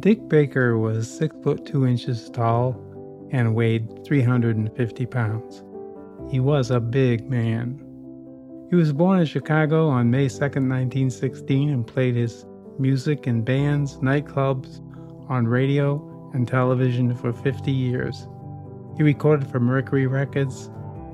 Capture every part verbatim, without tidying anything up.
Dick Baker was six foot two inches tall and weighed three hundred fifty pounds. He was a big man. He was born in Chicago on May second, nineteen sixteen, and played his music in bands, nightclubs, on radio, and television for fifty years. He recorded for Mercury Records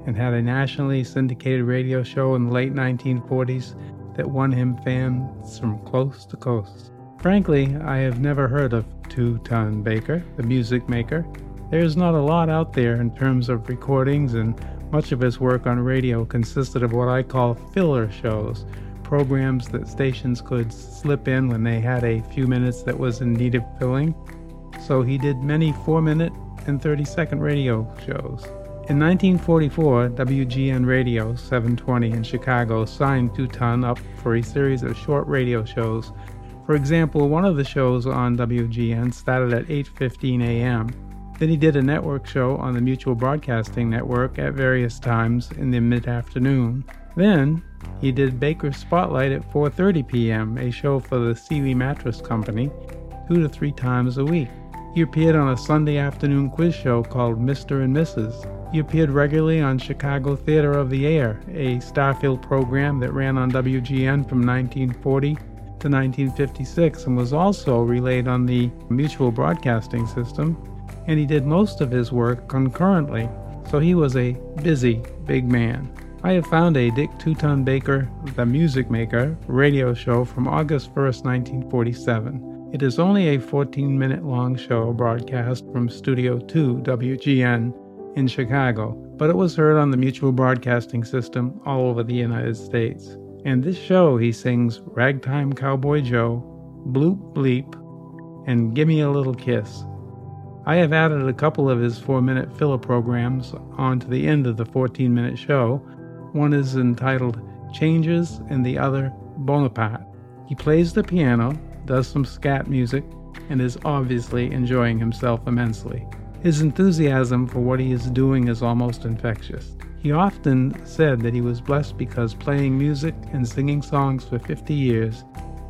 and had a nationally syndicated radio show in the late nineteen forties that won him fans from coast to coast. Frankly, I have never heard of Two Ton Baker, the music maker. There's not a lot out there in terms of recordings, and much of his work on radio consisted of what I call filler shows, programs that stations could slip in when they had a few minutes that was in need of filling. So he did many four minute and thirty second radio shows. In nineteen forty-four, W G N Radio seven twenty in Chicago signed Two Ton up for a series of short radio shows. For example, one of the shows on W G N started at eight fifteen a.m. Then he did a network show on the Mutual Broadcasting Network at various times in the mid-afternoon. Then he did Baker's Spotlight at four thirty p.m., a show for the Sealy Mattress Company, two to three times a week. He appeared on a Sunday afternoon quiz show called Mister and Missus He appeared regularly on Chicago Theater of the Air, a Starfield program that ran on W G N from nineteen forty to nineteen fifty-six and was also relayed on the Mutual Broadcasting System. And he did most of his work concurrently, so he was a busy big man. I have found a Dick Two Ton Baker, the Music Maker, radio show from August first, nineteen forty-seven. It is only a fourteen minute long show broadcast from Studio two W G N in Chicago, but it was heard on the Mutual Broadcasting System all over the United States. In this show, he sings Ragtime Cowboy Joe, Bloop Bleep, and Gimme a Little Kiss. I have added a couple of his four minute filler programs onto the end of the fourteen minute show. One is entitled Changes and the other Bonaparte. He plays the piano, does some scat music, and is obviously enjoying himself immensely. His enthusiasm for what he is doing is almost infectious. He often said that he was blessed because playing music and singing songs for fifty years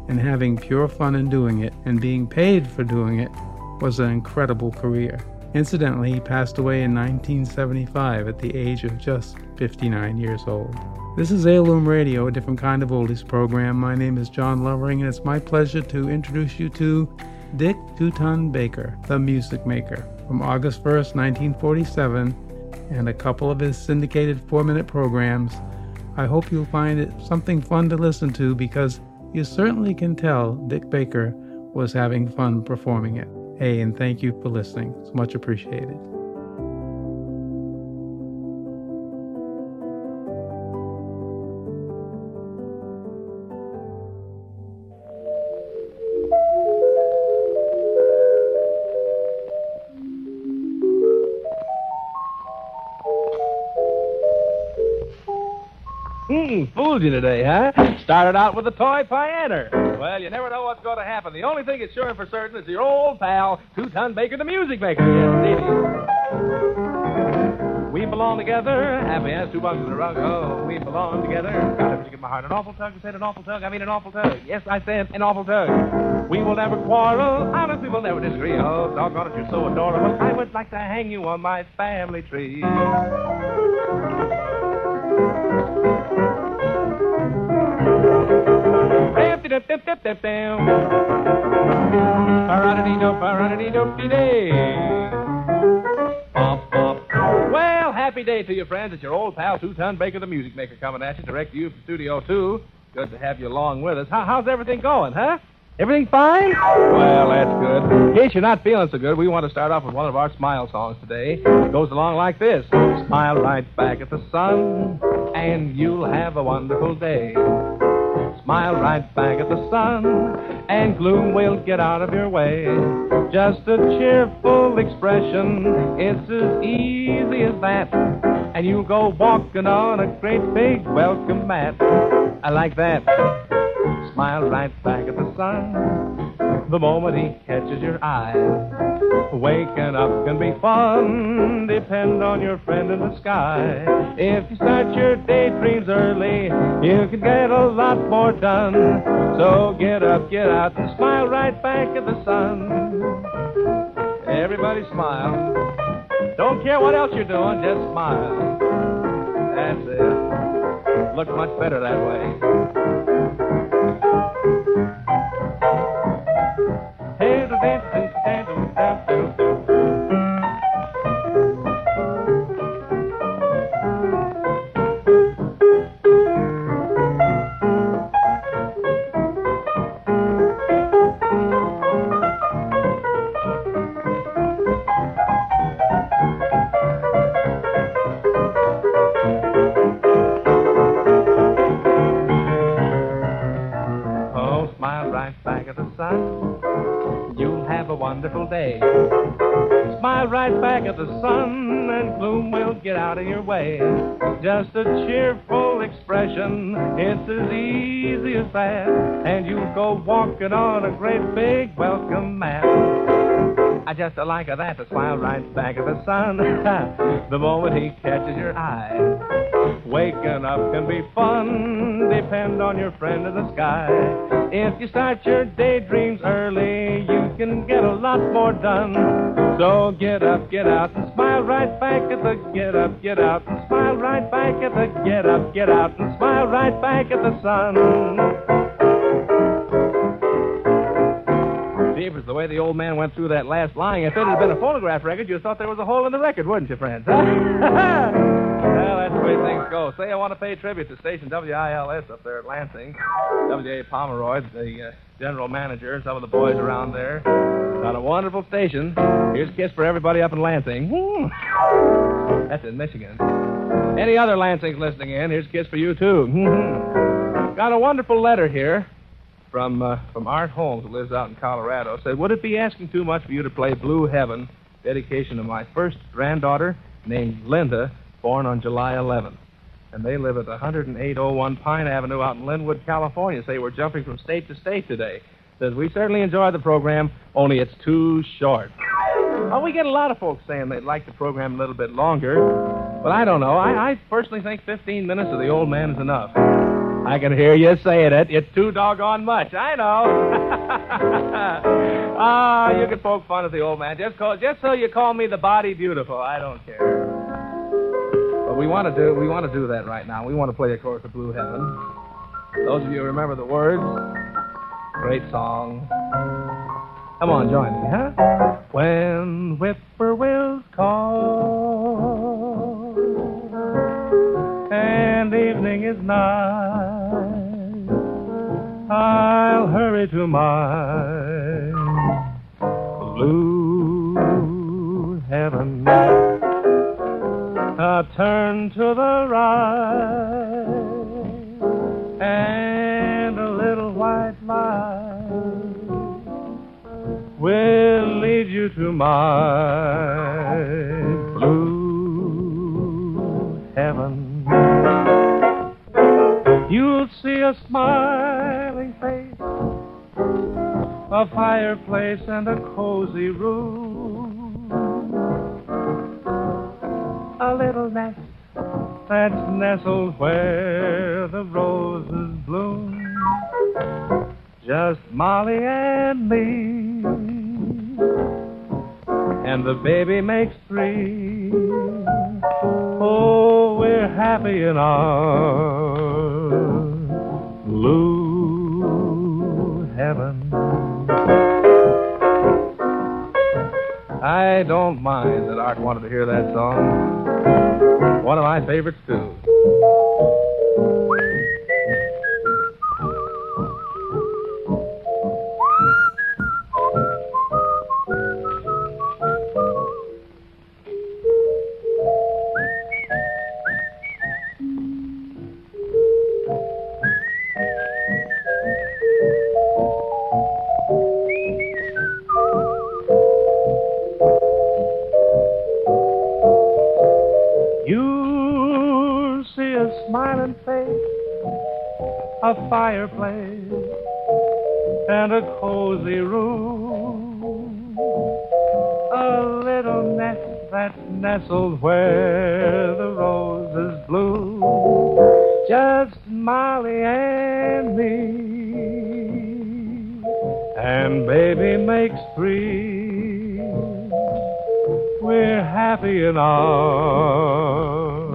and having pure fun in doing it and being paid for doing it was an incredible career. Incidentally, he passed away in nineteen seventy-five at the age of just fifty-nine years old. This is A Loom Radio, a different kind of oldies program. My name is John Lovering, and it's my pleasure to introduce you to Dick Two Ton Baker, the Music Maker, from August first, nineteen forty-seven, and a couple of his syndicated four minute programs. I hope you'll find it something fun to listen to, because you certainly can tell Dick Baker was having fun performing it. Hey, and thank you for listening. It's much appreciated. Mm, fooled you today, huh? Started out with a toy piano. Well, you never know what's going to happen. The only thing that's sure and for certain is your old pal, Two Ton Baker, the Music Maker. Yes, we belong together, happy as two bugs in a rug. Oh, we belong together. God, I wish you give my heart an awful tug. You said an awful tug. I mean an awful tug. Yes, I said an awful tug. We will never quarrel. Honest, we will never disagree. Oh, doggone it, you're so adorable. I would like to hang you on my family tree. Well, happy day to you, friends. It's your old pal, Two Ton Baker, the Music Maker, coming at you, direct you from Studio two. Good to have you along with us. How, how's everything going, huh? Everything fine? Well, that's good. In case you're not feeling so good, we want to start off with one of our smile songs today. It goes along like this. Smile right back at the sun, and you'll have a wonderful day. Smile right back at the sun, and gloom will get out of your way. Just a cheerful expression, it's as easy as that. And you go walking on a great big welcome mat. I like that. Smile right back at the sun, the moment he catches your eye. Waking up can be fun, depend on your friend in the sky. If you start your daydreams early, you can get a lot more done. So get up, get out, and smile right back at the sun. Everybody smile. Don't care what else you're doing, just smile. That's it. Look much better that way. Hey, the dancing. Wonderful day. Smile right back at the sun, and gloom will get out of your way. Just a cheerful expression, it's as easy as that, and you'll go walking on a great big welcome mat. I just like that, to smile right back at the sun, the moment he catches your eye. Waking up can be fun, depend on your friend in the sky. If you start your daydreams early, you can get a lot more done. So get up, get out, and smile right back at the get up, get out, and smile right back at the get up, get out, and smile right back at the sun. Was the way the old man went through that last line. If it had been a phonograph record, you'd have thought there was a hole in the record, wouldn't you, friends? Well, that's the way things go. Say, I want to pay tribute to station W I L S up there at Lansing. W A Pomeroy, the uh, general manager, and some of the boys around there. It's on a wonderful station. Here's a kiss for everybody up in Lansing. That's in Michigan. Any other Lansings listening in, here's a kiss for you, too. Got a wonderful letter here. From uh, from Art Holmes, who lives out in Colorado, said, would it be asking too much for you to play Blue Heaven, dedication to my first granddaughter named Linda, born on July eleventh? And they live at one oh eight oh one Pine Avenue out in Linwood, California. Say, we're jumping from state to state today. Says, we certainly enjoy the program, only it's too short. Well, we get a lot of folks saying they'd like the program a little bit longer, but I don't know. I, I personally think fifteen minutes of the old man is enough. I can hear you saying it. It's too doggone much. I know. Ah, you can poke fun at the old man. Just call, just so you call me the body beautiful. I don't care. But we want to do, we want to do that right now. We want to play a chorus of Blue Heaven. Those of you who remember the words, great song. Come on, join me, huh? When whippoorwills call and evening is nigh, I'll hurry to my blue heaven. I'll turn to the right and a little white light will lead you to my blue heaven. You'll see a smile, a fireplace and a cozy room, a little nest that's nestled where the roses bloom. Just Molly and me, and the baby makes three. Oh, we're happy in our blue heaven. I don't mind that Art wanted to hear that song. One of my favorites, too. Smiling face, a fireplace, and a cozy room, a little nest that's nestled where the roses bloom, just Molly and me, and baby makes three. We're happy in our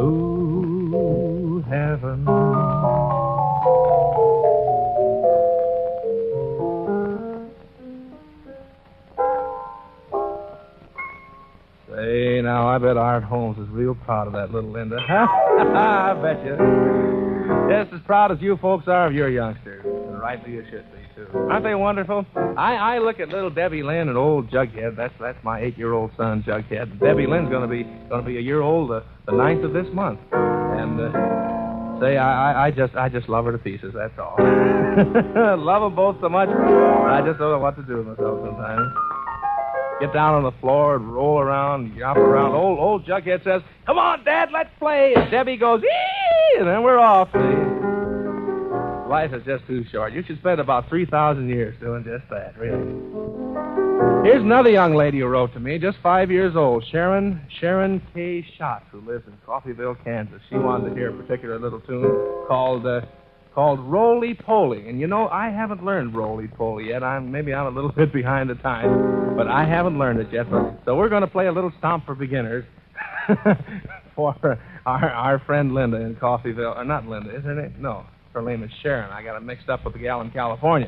blue heaven. Now, I bet Art Holmes is real proud of that little Linda. I bet you. Just as proud as you folks are of your youngsters. And rightly you should be, too. Aren't they wonderful? I, I look at little Debbie Lynn and old Jughead. That's that's my eight-year-old son, Jughead. Debbie Lynn's going to be going to be a year old uh, the ninth of this month. And, uh, say, I, I, I just I just love her to pieces, that's all. Love them both so much, I just don't know what to do with myself sometimes. Get down on the floor and roll around, yop around. Old old Jughead says, "Come on, Dad, let's play." And Debbie goes, "Ee!" And then we're off. See? Life is just too short. You should spend about three thousand years doing just that, really. Here's another young lady who wrote to me, just five years old, Sharon Sharon K. Schott, who lives in Coffeyville, Kansas. She wanted to hear a particular little tune called... Uh, called Roly-Poly. And, you know, I haven't learned Roly-Poly yet. I'm Maybe I'm a little bit behind the times, but I haven't learned it yet. So we're going to play a little stomp for beginners for our our friend Linda in Coffeyville. Or not Linda, is her name? No, her name is Sharon. I got it mixed up with the gal in California.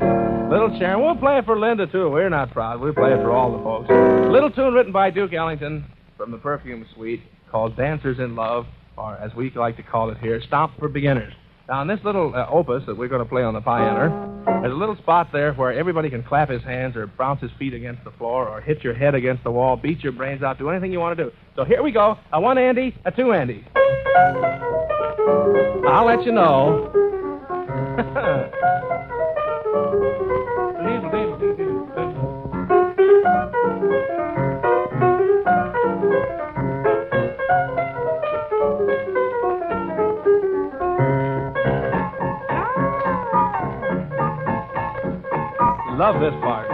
Little Sharon. We'll play it for Linda, too. We're not proud. We'll play it for all the folks. Little tune written by Duke Ellington from the Perfume Suite called Dancers in Love, or as we like to call it here, Stomp for Beginners. Now, in this little uh, opus that we're going to play on the piano, there's a little spot there where everybody can clap his hands or bounce his feet against the floor or hit your head against the wall, beat your brains out, do anything you want to do. So here we go. A one Andy, a two Andy. I'll let you know. Love this part.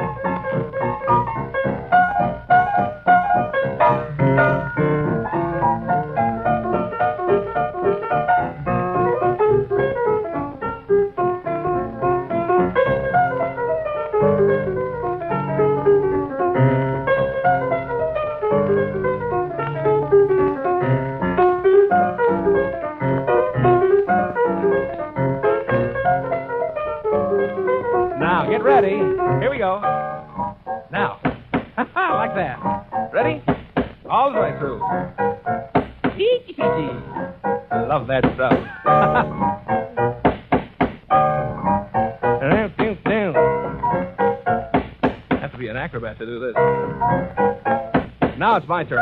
Now it's my turn.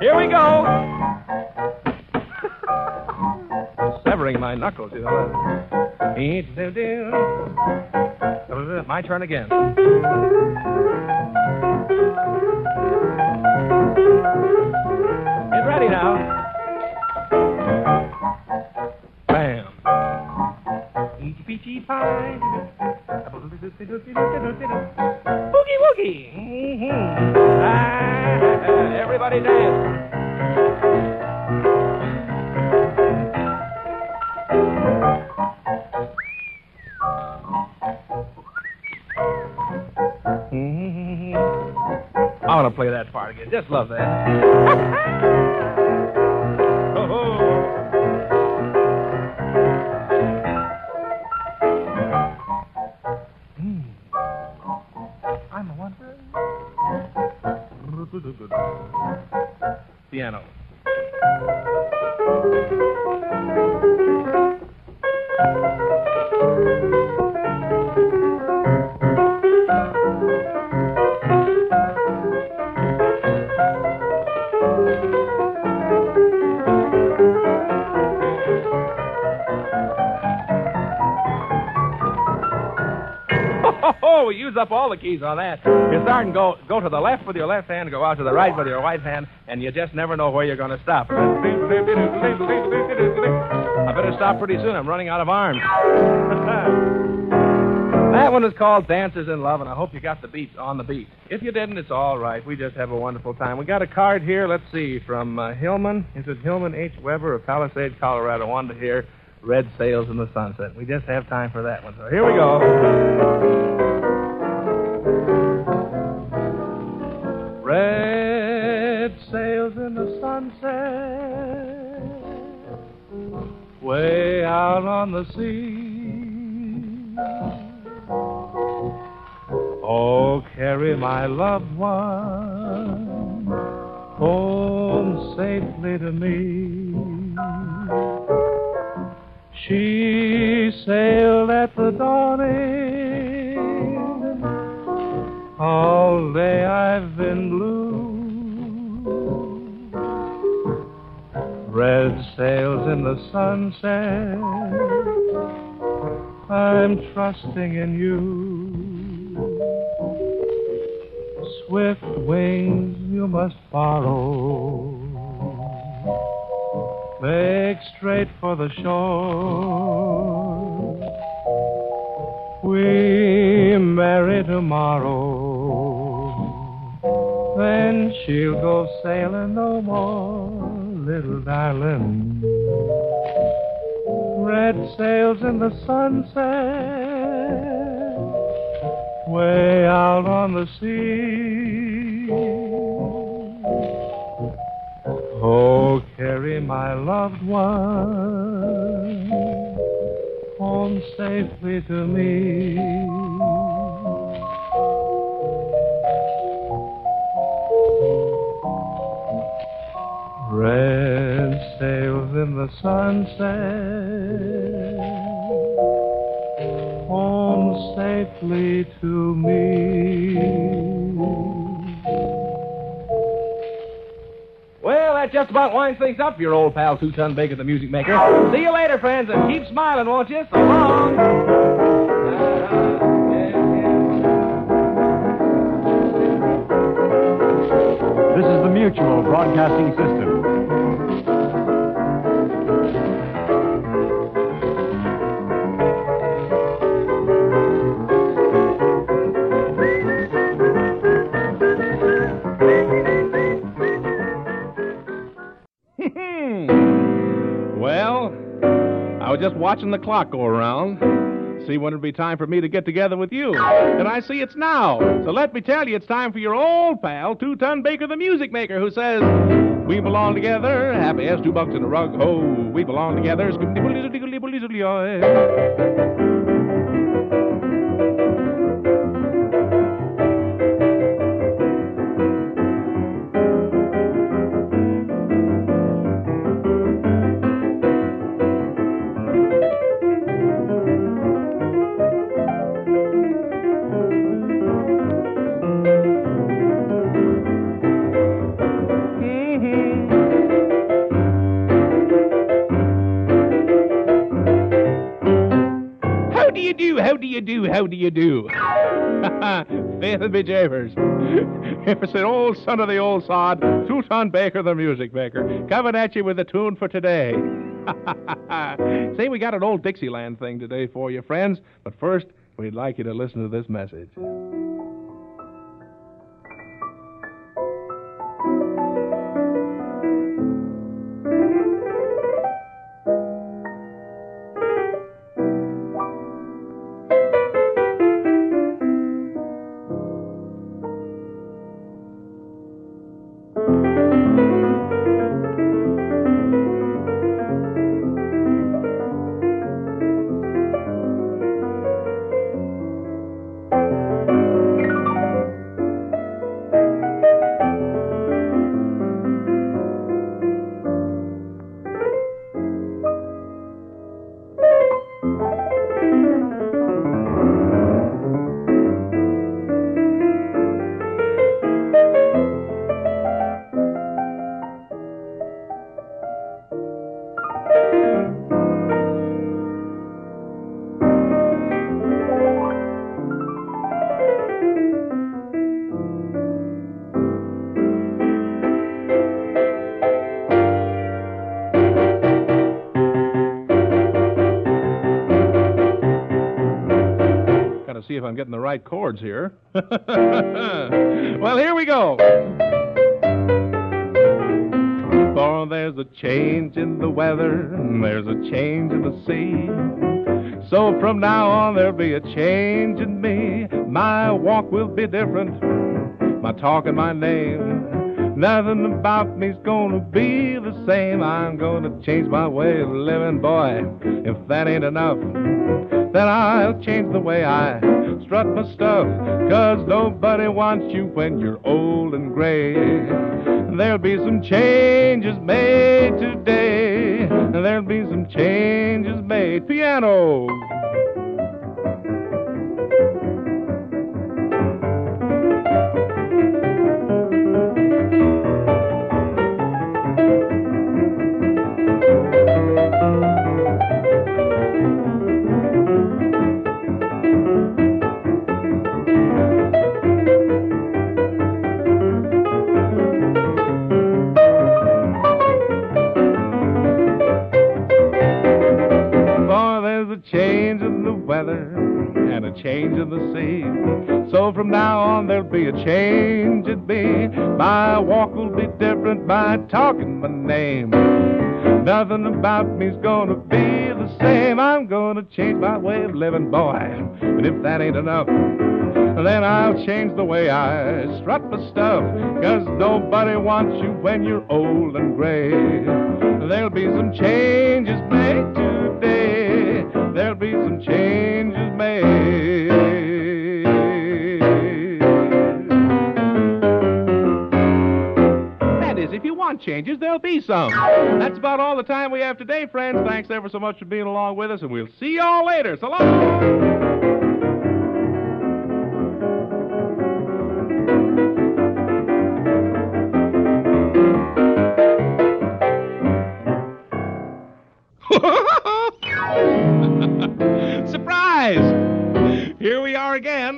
Here we go. Severing my knuckles, you know. My turn again. Get ready now. Peachy pie. Boogie woogie. Mm-hmm. Ah, everybody dance. Mm-hmm. I want to play that part again. Just love that. Piano. Oh, we use up all the keys on that. You start and go go to the left with your left hand, go out to the right with your right hand, and you just never know where you're going to stop. I better stop pretty soon. I'm running out of arms. That one is called Dancers in Love, and I hope you got the beats on the beat. If you didn't, it's all right. We just have a wonderful time. We got a card here. Let's see. From uh, Hillman. Is it Hillman H. Weber of Palisade, Colorado? Wanted to hear Red Sails in the Sunset. We just have time for that one. So here we go. Red sails in the sunset, way out on the sea. Oh, carry my loved one home safely to me. She sailed at the dawning. All day I've been blue. Red sails in the sunset, I'm trusting in you. Swift wings you must borrow, make straight for the shore. We marry tomorrow, then she'll go sailing no more, little darling. Red sails in the sunset, way out on the sea. Oh, carry my loved one home safely to me. Red sails in the sunset, home safely to me. Well, that just about winds things up, your old pal Two Ton Baker, the music maker. See you later, friends, and keep smiling, won't you? So long. This is the Mutual Broadcasting System. Well, I was just watching the clock go around, see when it'd be time for me to get together with you. And I see it's now. So let me tell you, it's time for your old pal, Two Ton Baker, the music maker, who says, we belong together, happy as two bucks in a rug. Oh, we belong together. How do you do? They'll be jabbers. It's an old son of the old sod, Two Ton Baker, the music maker, coming at you with a tune for today. Say, we got an old Dixieland thing today for you, friends, but first, we'd like you to listen to this message. I'm getting the right chords here. Well, here we go. For there's a change in the weather, and there's a change in the sea. So from now on there'll be a change in me. My walk will be different, my talk and my name. Nothing about me's gonna be the same. I'm gonna change my way of living, boy. If that ain't enough, then I'll change the way I strut my stuff. 'Cause nobody wants you when you're old and gray. There'll be some changes made today. There'll be some changes made. Piano! And a change in the sea. So from now on there'll be a change in me. My walk will be different, my talking my name. Nothing about me's gonna be the same. I'm gonna change my way of living, boy. But if that ain't enough, then I'll change the way I strut my stuff. 'Cause nobody wants you when you're old and gray. There'll be some changes made today. There'll be some changes made. That is, if you want changes, there'll be some. That's about all the time we have today, friends. Thanks ever so much for being along with us, and we'll see you all later. So long. Here we are again,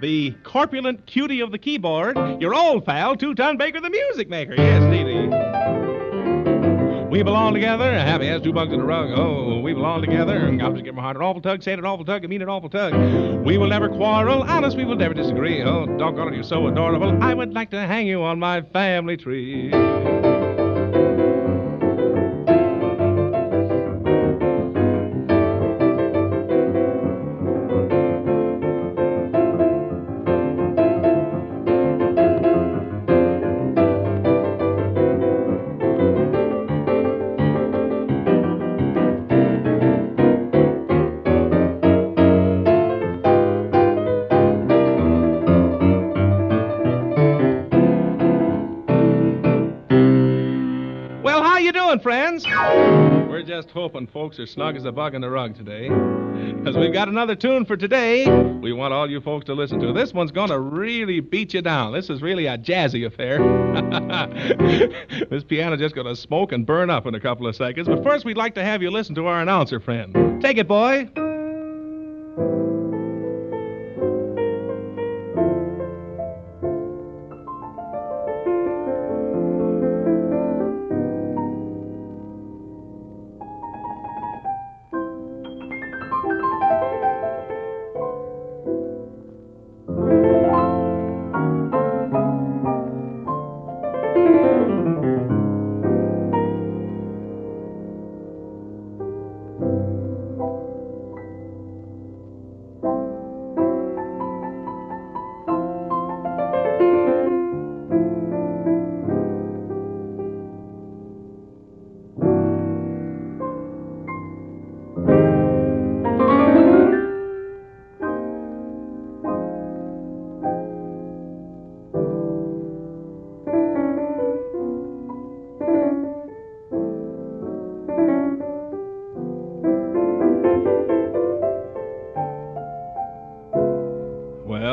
the corpulent cutie of the keyboard, your old pal, Two Ton Baker, the music maker. Yes, indeedy. We belong together, happy as two bugs in a rug. Oh, we belong together, and gobs give my heart an awful tug, say it an awful tug, and mean an awful tug. We will never quarrel, honest, we will never disagree. Oh, doggone it, you're so adorable, I would like to hang you on my family tree. Friends, we're just hoping folks are snug as a bug in a rug today, because we've got another tune for today we want all you folks to listen to. This one's gonna really beat you down. This is really a jazzy affair. This piano's just gonna smoke and burn up in a couple of seconds, but first we'd like to have you listen to our announcer friend. Take it, boy.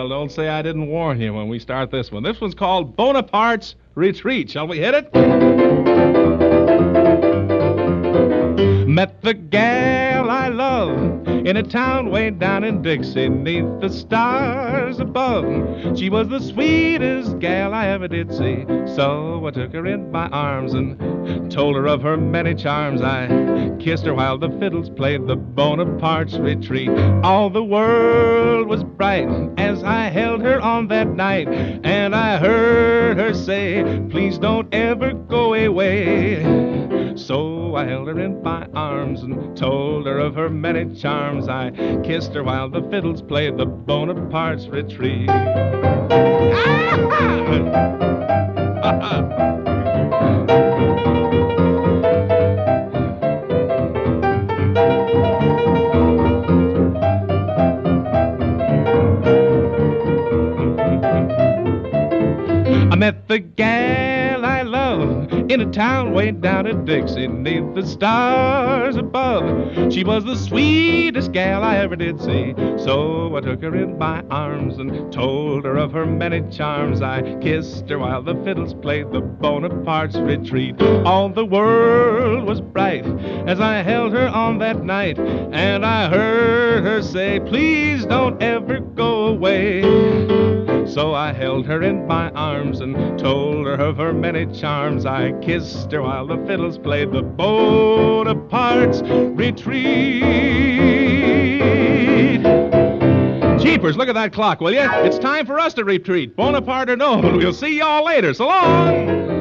Don't say I didn't warn you when we start this one. This one's called Bonaparte's Retreat. Shall we hit it? Met the gal I love in in a town way down in Dixie, 'neath the stars above. She was the sweetest gal I ever did see, so I took her in my arms and told her of her many charms. I kissed her while the fiddles played the Bonaparte's Retreat. All the world was bright as I held her on that night, and I heard her say, please don't ever go away. So I held her in my arms and told her of her many charms. I kissed her while the fiddles played the Bonaparte's Retreat. I met the gal I love in a town way down in Dixie, 'neath the stars above. She was the sweetest gal I ever did see, so I took her in my arms and told her of her many charms. I kissed her while the fiddles played the Bonaparte's Retreat. All the world was bright as I held her on that night, and I heard her say, please don't ever go away. So I held her in my arms and told her of her many charms. I kissed her while the fiddles played the Bonaparte's Retreat. Jeepers, look at that clock, will you? It's time for us to retreat, Bonaparte or no. We'll see y'all later. So long!